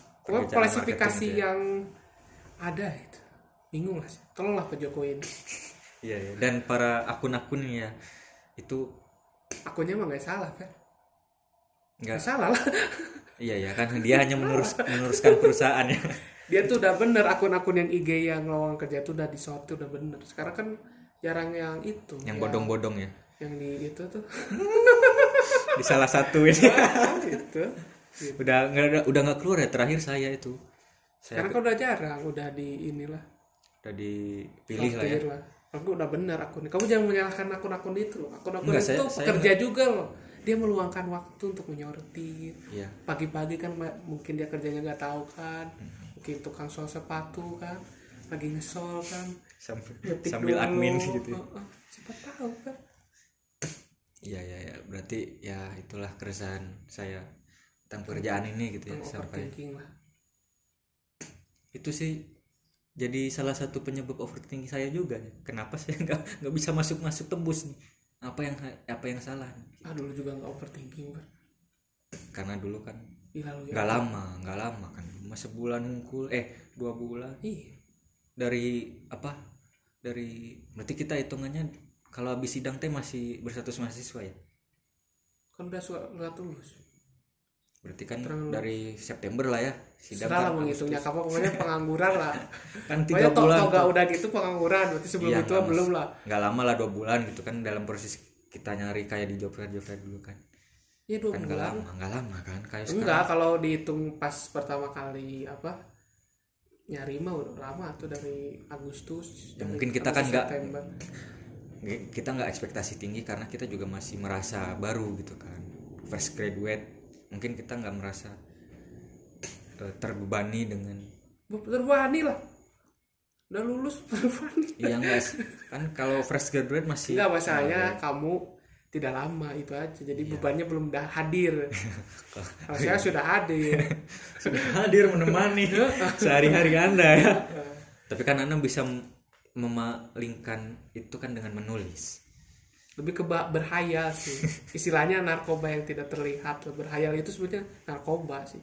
Klasifikasi yang ada itu bingung lah, tolonglah Pak Jokowi ini. Iya ya. Dan para akun-akunnya itu akunnya mah nggak salah kan? Nggak salah lah. Iya ya kan dia hanya menurus, meneruskan perusahaan ya. Dia tuh udah bener akun-akun yang I G yang lowong kerja tuh udah disortir udah bener. Sekarang kan jarang yang itu. Yang ya, bodong-bodong ya. Yang di itu tuh. Di salah satu ini. Nah, gitu. Gitu. Udah nggak udah nggak keluar ya terakhir saya itu. Saya karena ke... udah jarang, udah di inilah, udah dipilih lah ya. Lah. Aku udah benar akun. Kamu jangan menyalahkan akun-akun itu. Akun-akun Enggak, itu saya, pekerja saya... juga loh. Dia meluangkan waktu untuk menyortir. Iya. Pagi-pagi kan mungkin dia kerjanya nggak tahu kan. Mm-hmm. mungkin tukang sol sepatu kan lagi ngesol kan sambil, sambil admin gitu ya. Oh, oh, siapa tahu kan. Iya ya ya, berarti ya itulah keresahan saya tentang pekerjaan ini gitu ya, overthinking lah. Itu sih jadi salah satu penyebab overthinking saya juga. Kenapa saya nggak nggak bisa masuk masuk tembus nih? Apa yang apa yang salah? Gitu. Ah dulu juga nggak overthinking ber. Karena dulu kan nggak lama nggak lama kan, cuma sebulan ngungkul eh dua bulan. Iya. Dari apa? Dari berarti kita hitungannya. Kalau habis sidang teh masih berstatus mahasiswa ya? Kan udah nggak lulus. Berarti kan terlalu dari September lah ya sidang. Salah menghitungnya, kamu kemarin pengangguran lah. Kan tiga bulan. Kalau nggak udah gitu pengangguran, berarti sebelum iya, itu lah, belum lah. Nggak lama lah dua bulan gitu kan dalam proses kita nyari kayak di job fair job fair dulu kan. Iya dua kan bulan. Nggak lama, nggak lama kan kayak sekarang. Enggak, kalau dihitung pas pertama kali apa nyari mah udah lama tuh dari Agustus. Ya, dari mungkin kita Agustus kan nggak. Kita nggak ekspektasi tinggi karena kita juga masih merasa baru gitu kan, fresh graduate, mungkin kita nggak merasa terbebani dengan terbebani lah udah lulus terbebani. Iya nggak kan kalau fresh graduate masih nggak masalahnya kamu tidak lama itu aja jadi ya. Bebannya belum dah hadir. Kalau saya sudah hadir sudah hadir menemani sehari-hari Anda ya. Tapi kan Anda bisa memalingkan itu kan dengan menulis. Lebih ke berhayal sih. Istilahnya narkoba yang tidak terlihat. Berhayal itu sebetulnya narkoba sih.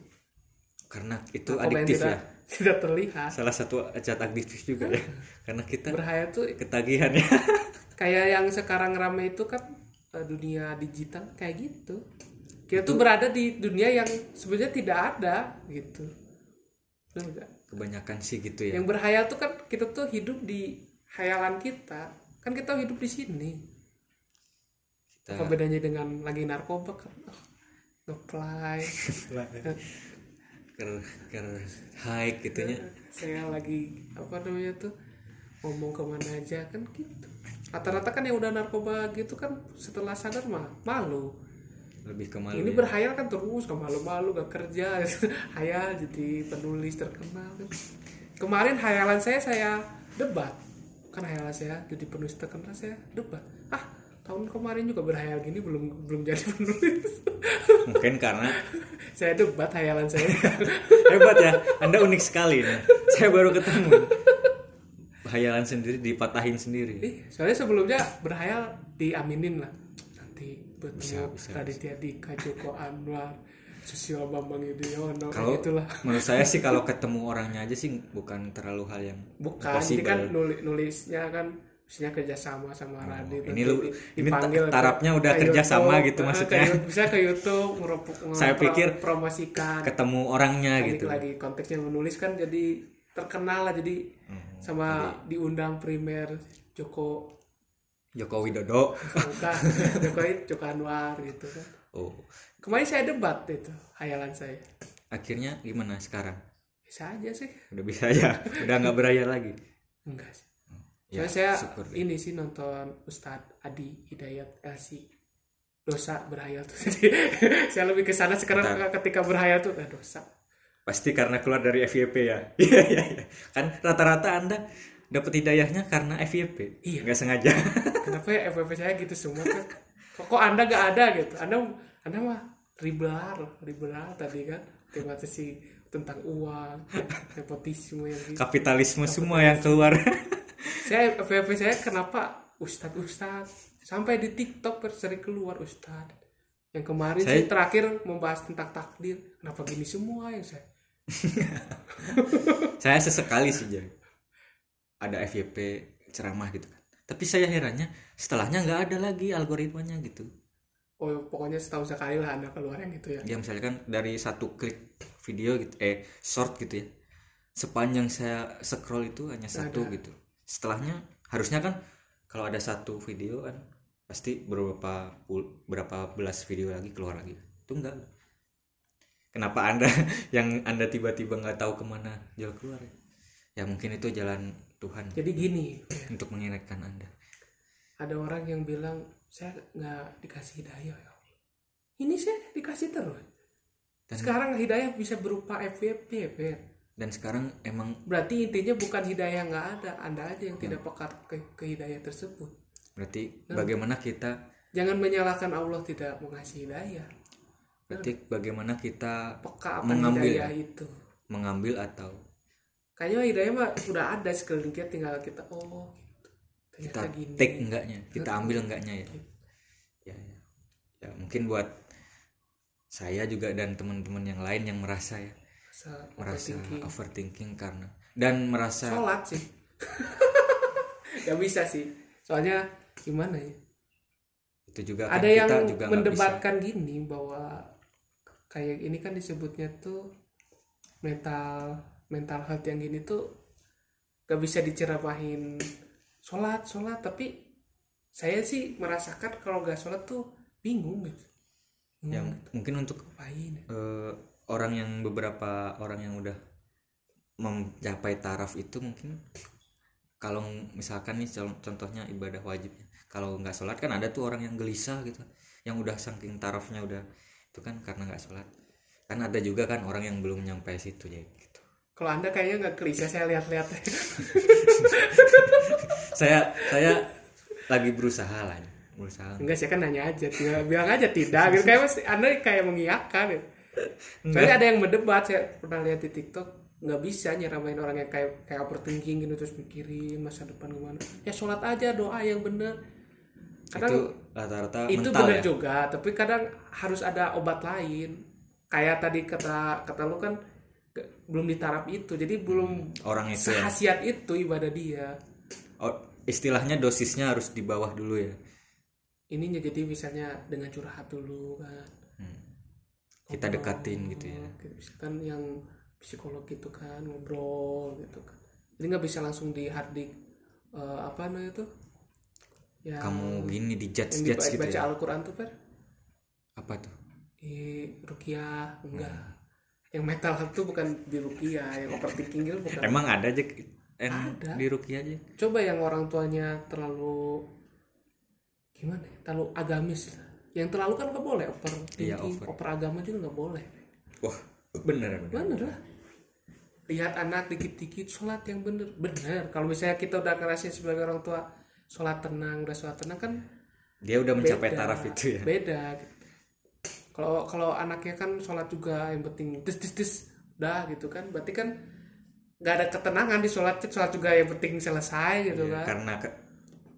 Karena itu narkoba adiktif tidak, ya. Tidak terlihat. Salah satu acat adiktif juga ya. Karena kita berhayal tuh ketagihan ya. Kayak yang sekarang ramai itu kan dunia digital kayak gitu. Kita itu tuh berada di dunia yang sebetulnya tidak ada gitu. Benar enggak? Kebanyakan sih gitu ya. Yang berhayal tuh kan kita tuh hidup di hayalan kita. Kan kita hidup di sini. Kita... Apa bedanya dengan lagi narkoba kan? Ngeplay. ker ker hike gitunya. Saya lagi apa namanya tuh ngomong kemana aja kan gitu. Rata-rata kan yang udah narkoba gitu kan setelah sadar mah malu. Lebih ke malu ini ya. Berhayal kan terus ke malu-malu gak kerja hayal jadi penulis terkenal kan. Kemarin hayalan saya saya debat kan hayalan saya jadi penulis terkenal saya debat ah tahun kemarin juga berhayal gini belum belum jadi penulis mungkin karena saya debat hayalan saya hebat ya Anda unik sekali nih. Saya baru ketemu hayalan sendiri dipatahin sendiri eh, soalnya sebelumnya berhayal diaminin lah betul Raditya Dika, Joko Anwar, Susilo Bambang Yudhoyono gitulah. Menurut saya sih kalau ketemu orangnya aja sih bukan terlalu hal yang bukan, ini kan nulis, nulisnya kan mestinya kerjasama sama oh, Radit. Ini lu dipanggil ini tarafnya udah kerjasama YouTube, gitu maksudnya. Ke, bisa ke YouTube meropuk, saya pikir promosikan ketemu orangnya lagi, gitu. Lagi konteksnya menulis kan jadi terkenal lah jadi hmm, sama jadi, diundang primer Joko Joko Widodo, Jokowi, Joko Anwar gitu kan. Oh. Kemarin saya debat itu, hayalan saya. Akhirnya gimana sekarang? Bisa aja sih. Udah bisa ya, udah nggak berhayal lagi. Enggak sih. Ya, saya ini sih nonton Ustadz Adi Hidayat L C. Dosa berhayal tuh. Jadi saya lebih ke sana sekarang bentar. Ketika berhayal tuh nah dosa. Pasti karena keluar dari F Y P ya. Iya iya iya. Kan rata-rata Anda dapat hidayahnya karena F Y P. Iya. Gak sengaja. Kenapa ya F Y P saya gitu semua kan? Kok, kok Anda gak ada gitu? Anda Anda mah ribelar, ribelar tadi kan. Tematis si tentang uang, nepotisme yang gitu. Kapitalisme, Kapitalisme semua yang keluar. Saya F Y P saya kenapa Ustadz-Ustadz sampai di TikTok sering keluar Ustadz. Yang kemarin saya... sih terakhir membahas tentang takdir. Kenapa gini semua yang saya? Saya sesekali sih jadi. Ada F Y P ceramah gitu kan. Tapi saya herannya setelahnya nggak ada lagi algoritmanya gitu. Oh pokoknya setahun sekali lah Anda keluar yang gitu ya. Ya misalnya kan dari satu klik video gitu, eh short gitu ya. Sepanjang saya scroll itu hanya satu ada. Gitu. Setelahnya harusnya kan kalau ada satu video kan pasti beberapa berapa belas video lagi keluar lagi. Itu enggak. Kenapa Anda yang Anda tiba-tiba nggak tahu kemana jalan keluar ya? Ya mungkin itu jalan Tuhan. Jadi gini ya. Untuk mengingatkan Anda. Ada orang yang bilang saya nggak dikasih hidayah. Ini saya dikasih terus. Dan sekarang hidayah bisa berupa F Y P, Fer. Dan sekarang emang berarti intinya bukan hidayah nggak ada, Anda aja yang hmm. tidak peka ke, ke hidayah tersebut. Berarti hmm. bagaimana kita jangan menyalahkan Allah tidak mengasihi hidayah. Berarti bagaimana kita peka mengambil hidayah itu, mengambil atau kayaknya hidayah mah udah ada sekeliling kita, tinggal kita oh gitu. Ternyata kita gini. Take enggaknya, kita ambil enggaknya ya. Gitu. Ya, ya. Ya mungkin buat saya juga dan teman-teman yang lain yang merasa ya Masa merasa overthinking. overthinking karena dan merasa sholat sih ya bisa sih, soalnya gimana ya itu juga ada kan yang kita juga mendebatkan gini bahwa kayak ini kan disebutnya tuh mental mental health yang gini tuh gak bisa diceramahin sholat sholat tapi saya sih merasakan kalau gak sholat tuh bingung gitu. Hmm, yang gitu. Mungkin untuk uh, orang yang beberapa orang yang udah mencapai taraf itu mungkin kalau misalkan nih contohnya ibadah wajibnya kalau nggak sholat kan ada tuh orang yang gelisah gitu yang udah saking tarafnya udah itu kan karena nggak sholat kan ada juga kan orang yang belum nyampe situ ya gitu. Kalau Anda kayaknya nggak gelisah saya lihat-lihat saya saya lagi berusaha lah Berusaha. Enggak sih kan nanya aja, tinggal bilang aja tidak gitu kayak mas, Anda kayak mengiyakan ya. Soalnya ada yang mendebat, saya pernah lihat di TikTok nggak bisa nyeramain orang yang kayak kayak overthinking gitu terus mikirin masa depan gimana. Ya sholat aja doa yang benar. Kadang itu rata-rata itu benar ya? Juga, tapi kadang harus ada obat lain. Kayak tadi kata kata lu kan ke, belum di taraf itu, jadi belum orang itu sehasiat ya. Itu ibadah dia. Oh, istilahnya dosisnya harus di bawah dulu ya. Ininya jadi misalnya dengan curhat dulu kan hmm. kita ngobrol, dekatin gitu ya misalkan yang psikolog gitu kan ngobrol gitu kan jadi nggak bisa langsung di hardik uh, apa namanya tuh yang kamu gini di judge yang judge gitu baca ya? Al-Qur'an tuh per apa tuh di ruqyah enggak hmm. yang mental health tuh bukan di ruqyah yang overthinking itu bukan emang ada aja em, ada di ruqyah aja coba yang orang tuanya terlalu gimana ya, terlalu agamis yang terlalu kan nggak boleh oper ya, oper agama juga nggak boleh wah bener bener, bener lah lihat anak dikit-dikit sholat yang bener bener kalau misalnya kita udah ngerasain sebagai orang tua sholat tenang udah sholat tenang kan dia udah mencapai beda, taraf itu ya beda kalau kalau anaknya kan sholat juga yang penting tis tis tis udah gitu kan berarti kan nggak ada ketenangan di sholat sholat juga yang penting selesai gitu ya, kan karena ke-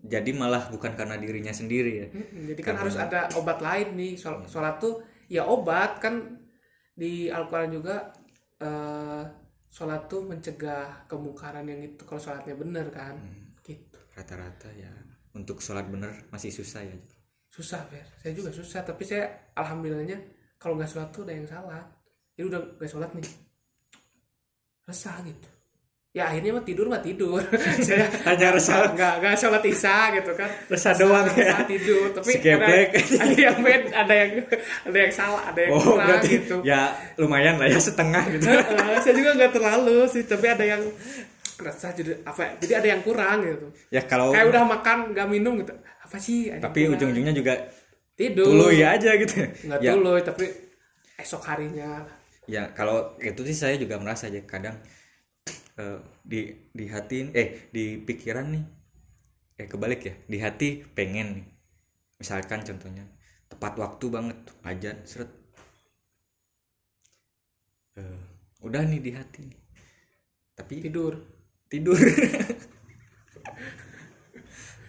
jadi malah bukan karena dirinya sendiri ya. Hmm, jadi kan karena harus ada obat lain nih. Shol- sholat tuh ya obat kan di Al-Qur'an juga eh, sholat tuh mencegah kemungkaran yang itu kalau sholatnya bener kan. Hmm, gitu. Rata-rata ya untuk sholat bener masih susah ya. Susah Fer. Saya juga susah tapi saya alhamdulillahnya kalau nggak sholat tuh ada yang salah. Jadi udah nggak sholat nih. Resah gitu. Ya akhirnya mah tidur mah tidur saya hanya resah nggak nggak sholat isya gitu kan resah doang ya tidur tapi ada, ada yang bed ada yang ada yang salah ada yang oh, kurang gitu ya lumayan lah ya setengah gitu saya juga nggak terlalu sih tapi ada yang resah jadi apa jadi ada yang kurang gitu ya kalau kayak udah makan nggak minum gitu apa sih tapi kurang. Ujung-ujungnya juga tidur tuluy aja gitu nggak ya. Tuluy tapi esok harinya ya kalau itu sih saya juga merasa aja kadang Uh, di di hati eh di pikiran nih eh kebalik ya di hati pengen nih misalkan contohnya tepat waktu banget ajan seret uh, udah nih di hati nih tapi tidur tidur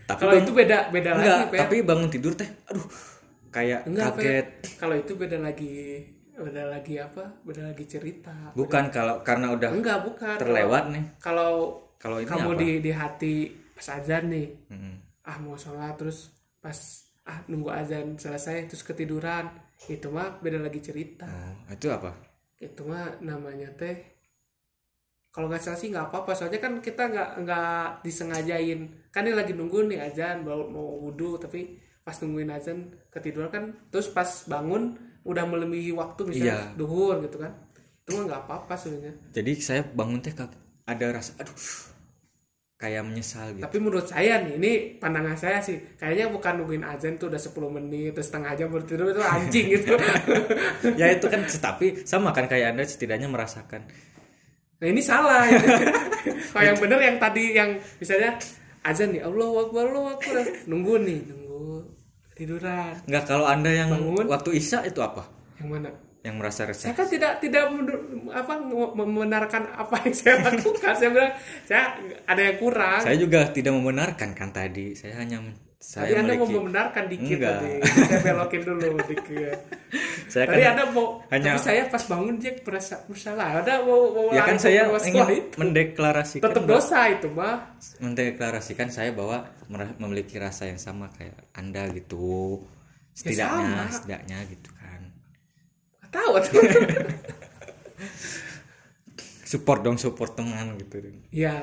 tapi kalau bang, itu beda beda enggak, lagi tapi bangun tidur teh aduh kayak enggak, kaget kalau itu beda lagi beda lagi apa beda lagi cerita bukan beda... kalau karena udah enggak bukan terlewat kalau, nih kalau kalau kamu apa? di di hati pas azan nih mm-hmm. ah mau sholat terus pas ah nunggu azan selesai terus ketiduran itu mah beda lagi cerita oh, itu apa itu mah namanya teh kalau nggak salah sih nggak apa-apa soalnya kan kita nggak nggak disengajain kan dia lagi nunggu nih azan baru mau wudu tapi pas nungguin azan ketiduran kan terus pas bangun udah melebihi waktu misalnya iya. Duhur gitu kan itu mah nggak apa-apa sebenarnya jadi saya bangun teh ada rasa aduh kayak menyesal gitu tapi menurut saya nih ini pandangan saya sih kayaknya bukan nungguin azan tuh udah sepuluh menit terus setengah jam baru tidur itu anjing gitu ya itu kan tapi sama kan kayak Anda setidaknya merasakan Nah ini salah. Kalau yang bener yang tadi yang misalnya azan nih, Allahu Akbar, Allahu Akbar. Nunggu nih, nunggu tiduran. Enggak, kalau Anda yang bangun waktu Isya itu apa? Yang mana? Yang merasa resah. Saya kan tidak tidak apa membenarkan apa yang saya lakukan. Saya bilang saya ada yang kurang. Saya juga tidak membenarkan kan tadi. Saya hanya saya tadi Anda mau membenarkan dikit enggak. Tadi saya belokin dulu dikit. Saya tadi kan Anda mau hanya, tapi saya pas bangun dia merasa bersalah. Ada mau, mau ya kan saya ingin mendeklarasikan tetap dosa itu mah mendeklarasikan saya bahwa memiliki rasa yang sama kayak Anda gitu setidaknya ya setidaknya gitu kan tahu tuh. Support dong, support teman gitu ya. Iya.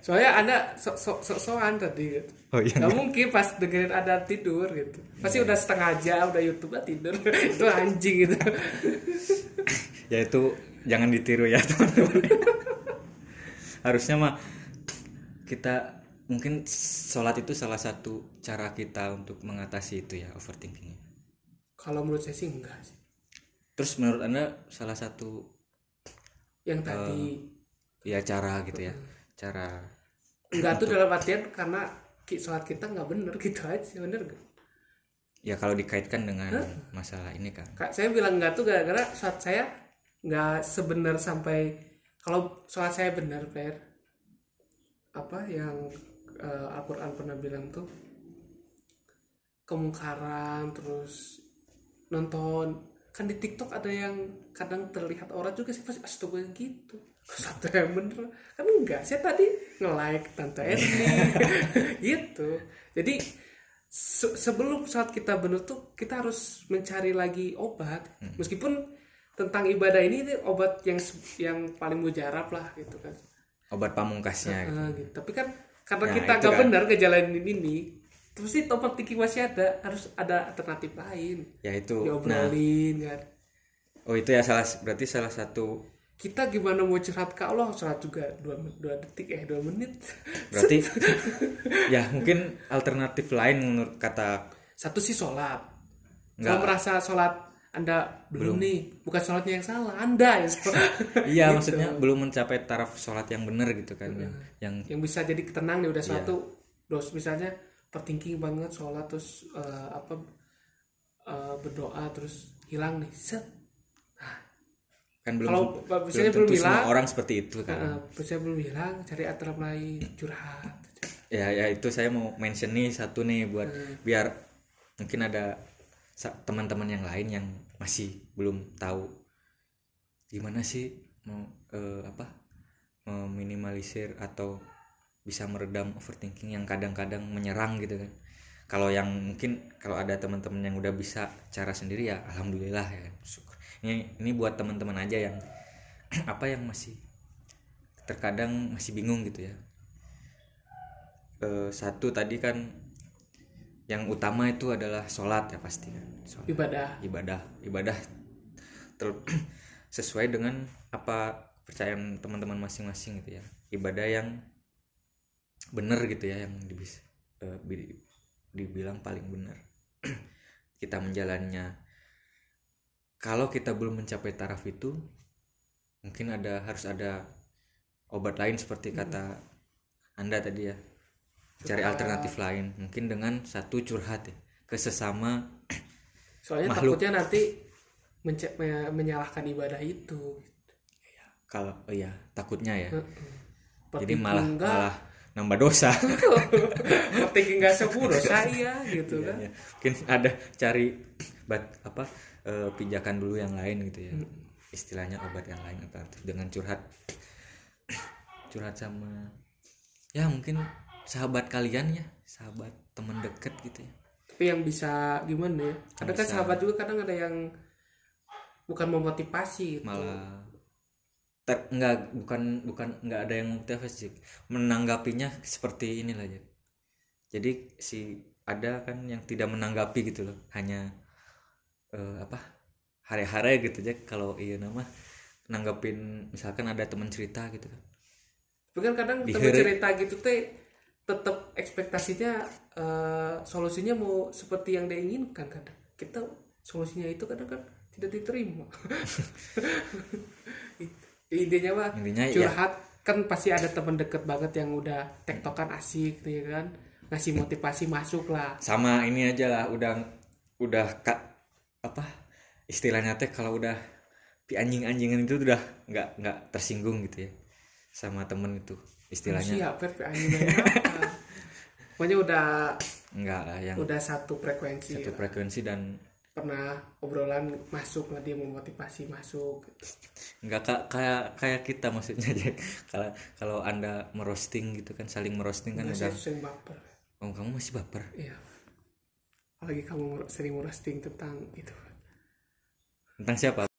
Soalnya Anda sok-sokan tadi gitu. Oh iya. Enggak mungkin pas dengerin ada tidur gitu. Pasti yeah. Udah setengah jam udah YouTube lah tidur. Itu anjing gitu. Ya itu jangan ditiru ya, teman-teman. Harusnya mah kita mungkin sholat itu salah satu cara kita untuk mengatasi itu ya, overthinkingnya. Kalau menurut saya sih enggak sih. Terus menurut Anda salah satu yang tadi uh, ya cara gitu ya. Cara enggak tuh dalam artian karena sholat kita enggak bener gitu aja, bener gak? Ya kalau dikaitkan dengan huh? masalah ini kan. Kak, saya bilang enggak tuh gara-gara sholat saya enggak sebenar sampai kalau sholat saya benar, Fer. Apa yang uh, Al-Qur'an pernah bilang tuh kemungkaran terus nonton kan di TikTok ada yang kadang terlihat orang juga sih pasti astaga gitu. Satu yang bener kan enggak, saya tadi nge-like Tante Erni gitu. Jadi se- sebelum saat kita bener tuh kita harus mencari lagi obat. Meskipun tentang ibadah ini, ini obat yang yang paling mujarab lah gitu kan. Obat pamungkasnya. Nah, gitu. Gitu. Tapi kan karena nah, kita gak kan. bener ngejalanin ini, terus sih topat tiki masih ada, harus ada alternatif lain. Ya itu. Diobrolin nah. kan. Oh itu ya salah berarti salah satu. Kita gimana mau curhat ke Allah, curhat juga dua detik eh dua menit berarti. Ya mungkin alternatif lain menurut kata satu sih sholat. Kalau merasa sholat Anda belum, belum nih, bukan sholatnya yang salah, Anda yang salah. Iya gitu. Maksudnya belum mencapai taraf sholat yang benar gitu kan. Bener. yang yang bisa jadi ketenang ya udah suatu yeah. Dos misalnya pertinggi banget sholat terus uh, apa uh, berdoa terus hilang nih set. Kan belum, kalau misalnya belum, belum hilang orang seperti itu kan. Misalnya belum hilang cari alternatif lain curhat. Ya ya itu saya mau mention nih satu nih buat hmm. biar mungkin ada teman-teman yang lain yang masih belum tahu gimana sih mau eh, apa meminimalisir atau bisa meredam overthinking yang kadang-kadang menyerang gitu kan. Kalau yang mungkin kalau ada teman-teman yang udah bisa cara sendiri ya alhamdulillah ya. Syukur. Ini, ini buat teman-teman aja yang apa yang masih terkadang masih bingung gitu ya. E, satu tadi kan yang utama itu adalah sholat ya pasti kan. Sholat. Ibadah. Ibadah. Ibadah ter- sesuai dengan apa kepercayaan teman-teman masing-masing gitu ya. Ibadah yang benar gitu ya, yang dibis, e, dibilang paling benar kita menjalannya. Kalau kita belum mencapai taraf itu, mungkin ada harus ada obat lain seperti kata hmm. Anda tadi ya. Cari curhat. Alternatif lain, mungkin dengan satu curhat ya, ke sesama soalnya makhluk. Takutnya nanti menca- menyalahkan ibadah itu. Kalau oh ya, takutnya ya. Jadi malah enggak. malah nambah dosa. Penting enggak sepuro saya gitu kan. Ya, ya. Mungkin ada cari bat apa Uh, pijakan dulu yang lain gitu ya, hmm. istilahnya obat yang lain alternatif dengan curhat curhat sama ya mungkin sahabat kalian ya, sahabat teman deket gitu ya. Tapi yang bisa gimana ya, kadang kan sahabat juga kadang ada yang bukan memotivasi gitu. Malah ter, enggak bukan bukan enggak ada yang motivasi, menanggapinya seperti inilah ya. Jadi si ada kan yang tidak menanggapi gitu loh, hanya Uh, apa hari-hari gitu aja kalau iya nama nanggepin misalkan ada teman cerita gitu kan. Tapi kan kadang teman cerita gitu teh tetap ekspektasinya uh, solusinya mau seperti yang dia inginkan, kadang kita solusinya itu kadang kan tidak diterima. Intinya mah curhat ya. Kan pasti ada teman deket banget yang udah tektokan asik gitu ya kan, ngasih motivasi masuk lah. Sama ini aja lah, udah udah kak apa istilahnya teh, kalau udah pi anjing-anjingan itu udah nggak nggak tersinggung gitu ya sama temen itu istilahnya. Siapa pi anjingannya? Pokoknya udah nggak lah yang udah satu frekuensi. Satu frekuensi lah. Dan pernah obrolan masuk, nggak dia memotivasi masuk gitu. Nggak kayak kayak kita maksudnya aja. Kalau kalau anda merosting gitu kan, saling merosting kan ada. Sering baper. Oh kamu masih baper? Iya. Apalagi kamu sering merosting tentang itu. Tentang siapa?